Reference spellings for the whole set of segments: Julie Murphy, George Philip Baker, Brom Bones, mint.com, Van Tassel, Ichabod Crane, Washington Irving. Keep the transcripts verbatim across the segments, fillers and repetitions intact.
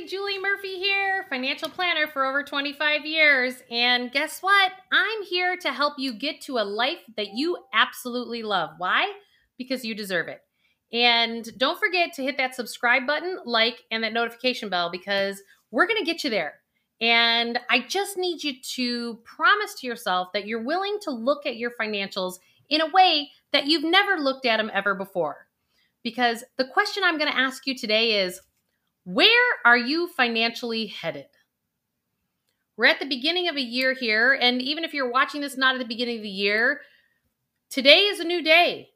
everybody, Julie Murphy here, financial planner for over twenty-five years. And guess what? I'm here to help you get to a life that you absolutely love. Why? Because you deserve it. And don't forget to hit that subscribe button, like, and that notification bell, because we're going to get you there. And I just need you to promise to yourself that you're willing to look at your financials in a way that you've never looked at them ever before. Because the question I'm going to ask you today is, where are you financially headed? We're at the beginning of a year here. And even if you're watching this not at the beginning of the year, today is a new day.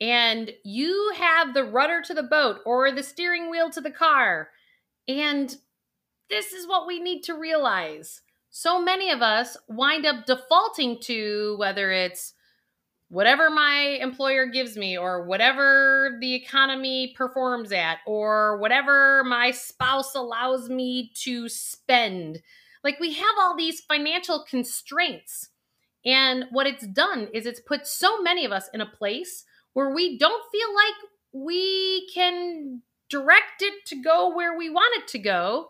And you have the rudder to the boat or the steering wheel to the car. And this is what we need to realize. So many of us wind up defaulting to whether it's whatever my employer gives me or whatever the economy performs at or whatever my spouse allows me to spend. Like, we have all these financial constraints. And what it's done is it's put so many of us in a place where we don't feel like we can direct it to go where we want it to go.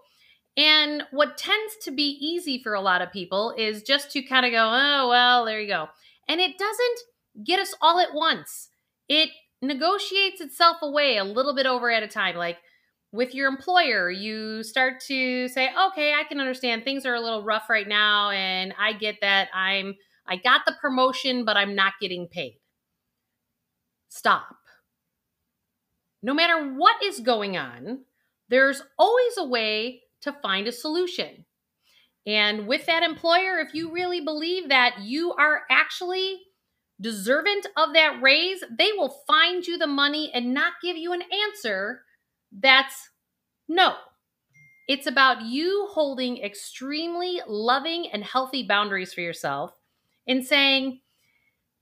And what tends to be easy for a lot of people is just to kind of go, oh, well, there you go. And it doesn't get us all at once. It negotiates itself away a little bit over at a time. Like with your employer, you start to say, okay, I can understand things are a little rough right now. And I get that I'm, I got the promotion, but I'm not getting paid. Stop. No matter what is going on, there's always a way to find a solution. And with that employer, if you really believe that you are actually deserving of that raise, they will find you the money and not give you an answer that's no. It's about you holding extremely loving and healthy boundaries for yourself and saying,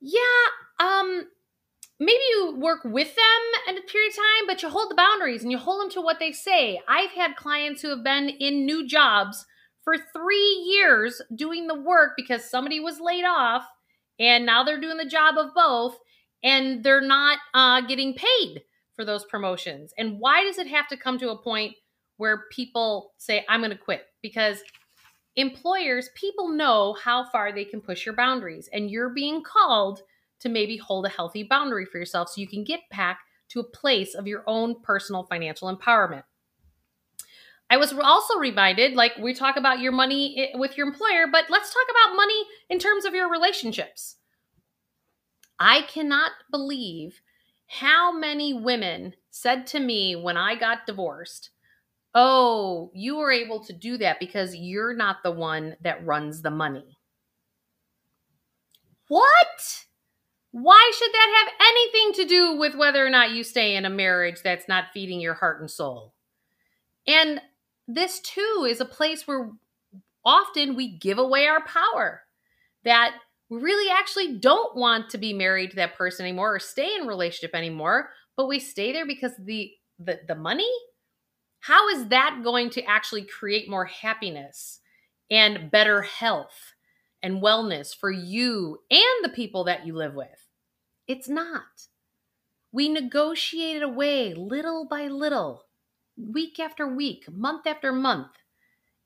yeah, um, maybe you work with them at a period of time, but you hold the boundaries and you hold them to what they say. I've had clients who have been in new jobs for three years doing the work because somebody was laid off. And now they're doing the job of both, and they're not uh, getting paid for those promotions. And why does it have to come to a point where people say, I'm going to quit? Because employers, people know how far they can push your boundaries, and you're being called to maybe hold a healthy boundary for yourself so you can get back to a place of your own personal financial empowerment. I was also reminded, like we talk about your money with your employer, but let's talk about money in terms of your relationships. I cannot believe how many women said to me when I got divorced, oh, you were able to do that because you're not the one that runs the money. What? Why should that have anything to do with whether or not you stay in a marriage that's not feeding your heart and soul? And this too is a place where often we give away our power, that we really actually don't want to be married to that person anymore or stay in a relationship anymore, but we stay there because the, the, the money, how is that going to actually create more happiness and better health and wellness for you and the people that you live with? It's not. We negotiate it away little by little, week after week, month after month.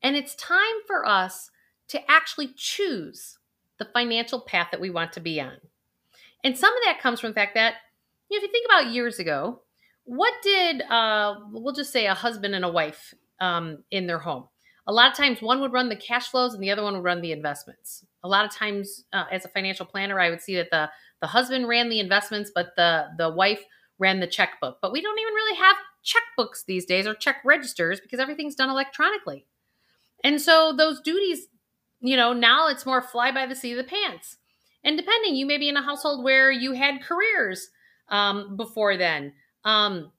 And it's time for us to actually choose the financial path that we want to be on. And some of that comes from the fact that, you know, if you think about years ago, what did, uh, we'll just say a husband and a wife um, in their home? A lot of times one would run the cash flows and the other one would run the investments. A lot of times uh, as a financial planner, I would see that the, the husband ran the investments, but the, the wife ran the checkbook. But we don't even really have checkbooks these days or check registers because everything's done electronically. And so those duties, you know, now it's more fly by the seat of the pants. And depending, you may be in a household where you had careers um, before then. Um,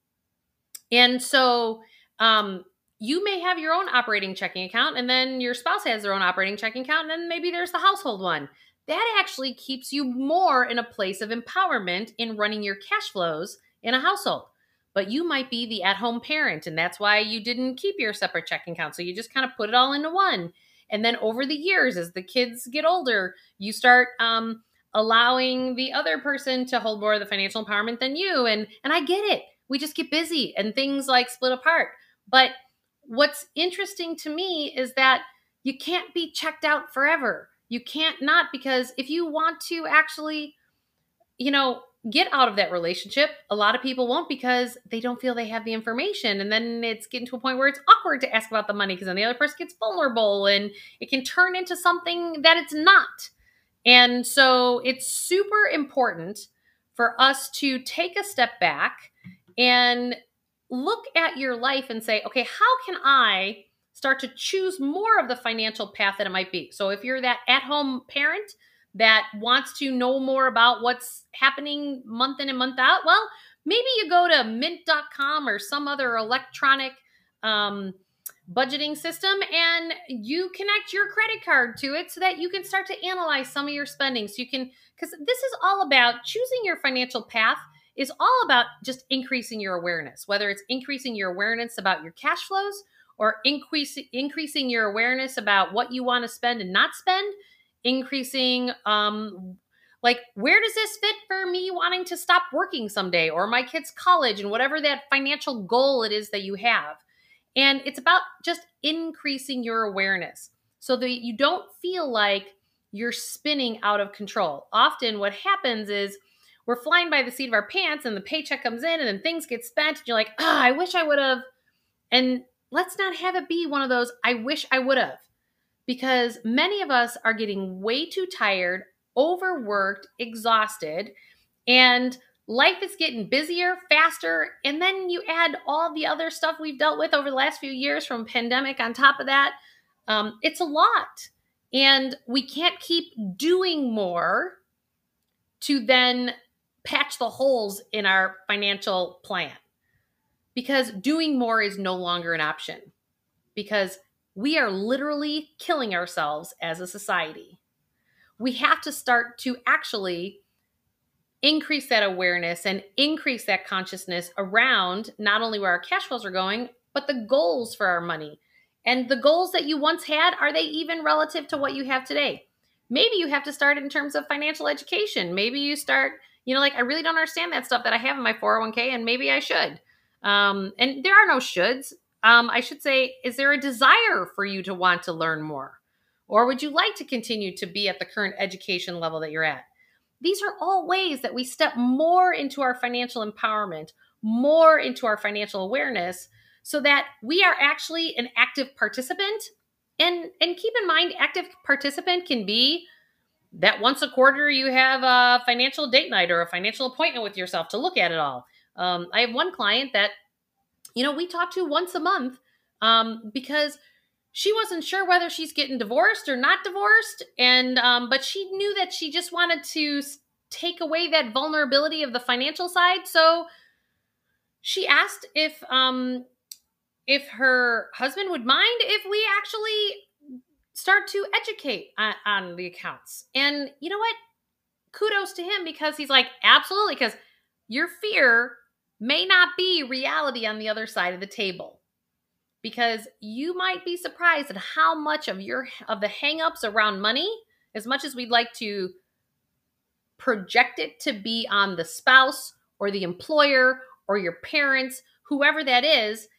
and so um, you may have your own operating checking account, and then your spouse has their own operating checking account, and then maybe there's the household one. That actually keeps you more in a place of empowerment in running your cash flows in a household. But you might be the at-home parent, and that's why you didn't keep your separate checking account. So you just kind of put it all into one. And then over the years, as the kids get older, you start um, allowing the other person to hold more of the financial empowerment than you. And, and I get it. We just get busy and things like split apart. But what's interesting to me is that you can't be checked out forever. You can't not, because if you want to actually, you know, get out of that relationship, a lot of people won't because they don't feel they have the information. And then it's getting to a point where it's awkward to ask about the money because then the other person gets vulnerable and it can turn into something that it's not. And so it's super important for us to take a step back and look at your life and say, okay, how can I start to choose more of the financial path that it might be? So if you're that at-home parent that wants to know more about what's happening month in and month out, well, maybe you go to mint dot com or some other electronic um, budgeting system and you connect your credit card to it so that you can start to analyze some of your spending. So you can, because this is all about choosing your financial path, is all about just increasing your awareness, whether it's increasing your awareness about your cash flows or increase, increasing your awareness about what you want to spend and not spend, increasing, um, like, where does this fit for me wanting to stop working someday or my kids' college and whatever that financial goal it is that you have. And it's about just increasing your awareness so that you don't feel like you're spinning out of control. Often what happens is we're flying by the seat of our pants and the paycheck comes in and then things get spent. And you're like, ah, oh, I wish I would have. And let's not have it be one of those, I wish I would have. Because many of us are getting way too tired, overworked, exhausted, and life is getting busier, faster. And then you add all the other stuff we've dealt with over the last few years from pandemic on top of that. Um, it's a lot. And we can't keep doing more to then patch the holes in our financial plan, because doing more is no longer an option, because we are literally killing ourselves as a society. We have to start to actually increase that awareness and increase that consciousness around not only where our cash flows are going, but the goals for our money. And the goals that you once had, are they even relative to what you have today? Maybe you have to start in terms of financial education. Maybe you start, you know, like, I really don't understand that stuff that I have in my four oh one k, and maybe I should. Um, and there are no shoulds. Um, I should say, is there a desire for you to want to learn more? Or would you like to continue to be at the current education level that you're at? These are all ways that we step more into our financial empowerment, more into our financial awareness, so that we are actually an active participant. And, and keep in mind, active participant can be that once a quarter you have a financial date night or a financial appointment with yourself to look at it all. Um, I have one client that, you know, we talk to once a month um, because she wasn't sure whether she's getting divorced or not divorced. And, um, but she knew that she just wanted to take away that vulnerability of the financial side. So she asked if, um, if her husband would mind if we actually start to educate on, on the accounts. And you know what? Kudos to him, because he's like, absolutely. Because your fear may not be reality on the other side of the table, because you might be surprised at how much of your of the hangups around money, as much as we'd like to project it to be on the spouse or the employer or your parents, whoever that is,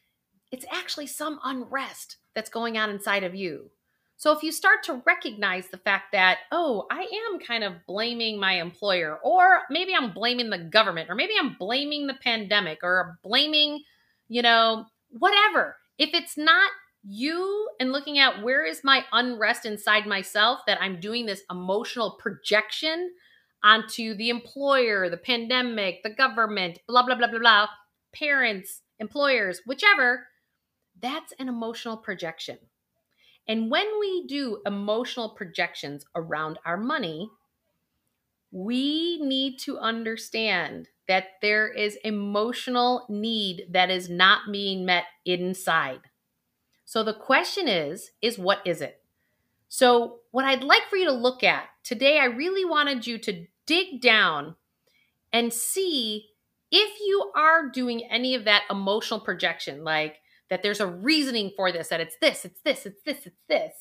it's actually some unrest that's going on inside of you. So if you start to recognize the fact that, oh, I am kind of blaming my employer, or maybe I'm blaming the government, or maybe I'm blaming the pandemic, or blaming, you know, whatever. If it's not you and looking at where is my unrest inside myself that I'm doing this emotional projection onto the employer, the pandemic, the government, blah, blah, blah, blah, blah, parents, employers, whichever, that's an emotional projection. And when we do emotional projections around our money, we need to understand that there is emotional need that is not being met inside. So the question is, is what is it? So what I'd like for you to look at today, I really wanted you to dig down and see if you are doing any of that emotional projection, like, that there's a reasoning for this, that it's this, it's this, it's this, it's this,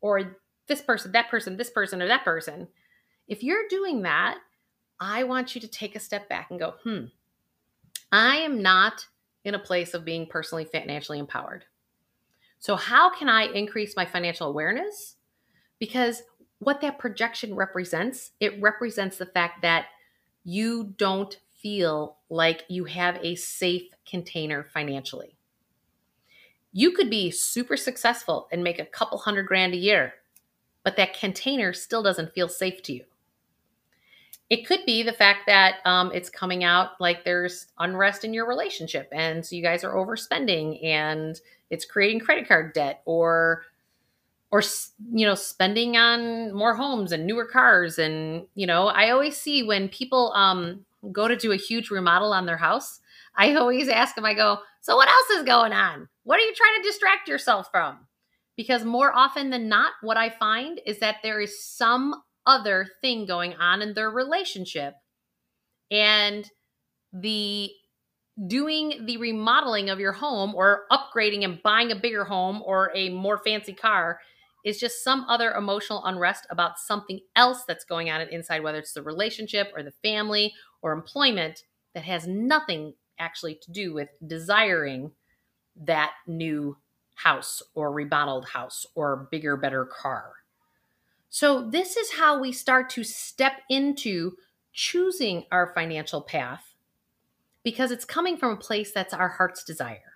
or this person, that person, this person, or that person. If you're doing that, I want you to take a step back and go, hmm, I am not in a place of being personally financially empowered. So how can I increase my financial awareness? Because what that projection represents, it represents the fact that you don't feel like you have a safe container financially. You could be super successful and make a couple hundred grand a year, but that container still doesn't feel safe to you. It could be the fact that um, it's coming out like there's unrest in your relationship, and so you guys are overspending, and it's creating credit card debt, or or you know, spending on more homes and newer cars. And you know, I always see when people um, go to do a huge remodel on their house, I always ask them, I go, so what else is going on? What are you trying to distract yourself from? Because more often than not, what I find is that there is some other thing going on in their relationship, and the doing the remodeling of your home or upgrading and buying a bigger home or a more fancy car is just some other emotional unrest about something else that's going on inside, whether it's the relationship or the family or employment, that has nothing actually to do with desiring that new house or remodeled house or bigger, better car. So this is how we start to step into choosing our financial path, because it's coming from a place that's our heart's desire,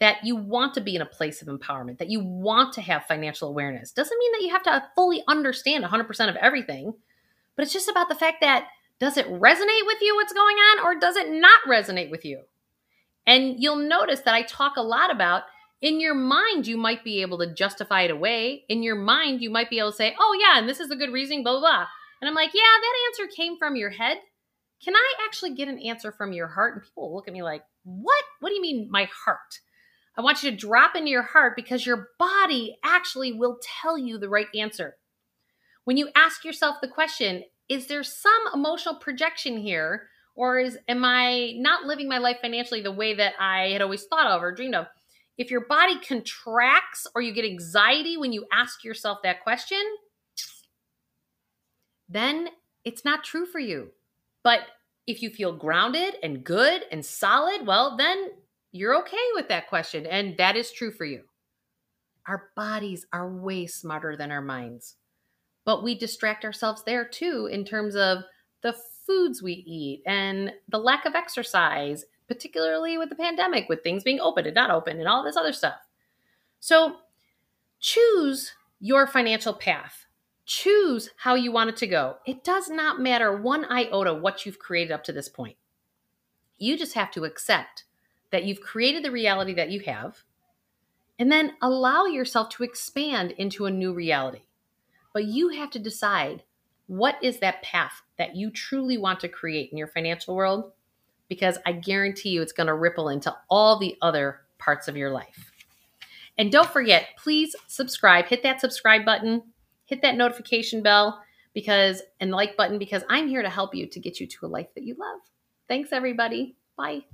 that you want to be in a place of empowerment, that you want to have financial awareness. Doesn't mean that you have to fully understand one hundred percent of everything, but it's just about the fact that, does it resonate with you what's going on, or does it not resonate with you? And you'll notice that I talk a lot about, in your mind, you might be able to justify it away. In your mind, you might be able to say, oh yeah, and this is a good reason, blah, blah, blah. And I'm like, yeah, that answer came from your head. Can I actually get an answer from your heart? And people will look at me like, what? What do you mean my heart? I want you to drop into your heart, because your body actually will tell you the right answer. When you ask yourself the question, is there some emotional projection here? Or is am I not living my life financially the way that I had always thought of or dreamed of? If your body contracts or you get anxiety when you ask yourself that question, then it's not true for you. But if you feel grounded and good and solid, well, then you're okay with that question, and that is true for you. Our bodies are way smarter than our minds, but we distract ourselves there too, in terms of the foods we eat and the lack of exercise, particularly with the pandemic, with things being open and not open and all this other stuff. So choose your financial path. Choose how you want it to go. It does not matter one iota what you've created up to this point. You just have to accept that you've created the reality that you have, and then allow yourself to expand into a new reality. But you have to decide, what is that path that you truly want to create in your financial world? Because I guarantee you it's going to ripple into all the other parts of your life. And don't forget, please subscribe. Hit that subscribe button. Hit that notification bell because and like button because I'm here to help you to get you to a life that you love. Thanks, everybody. Bye.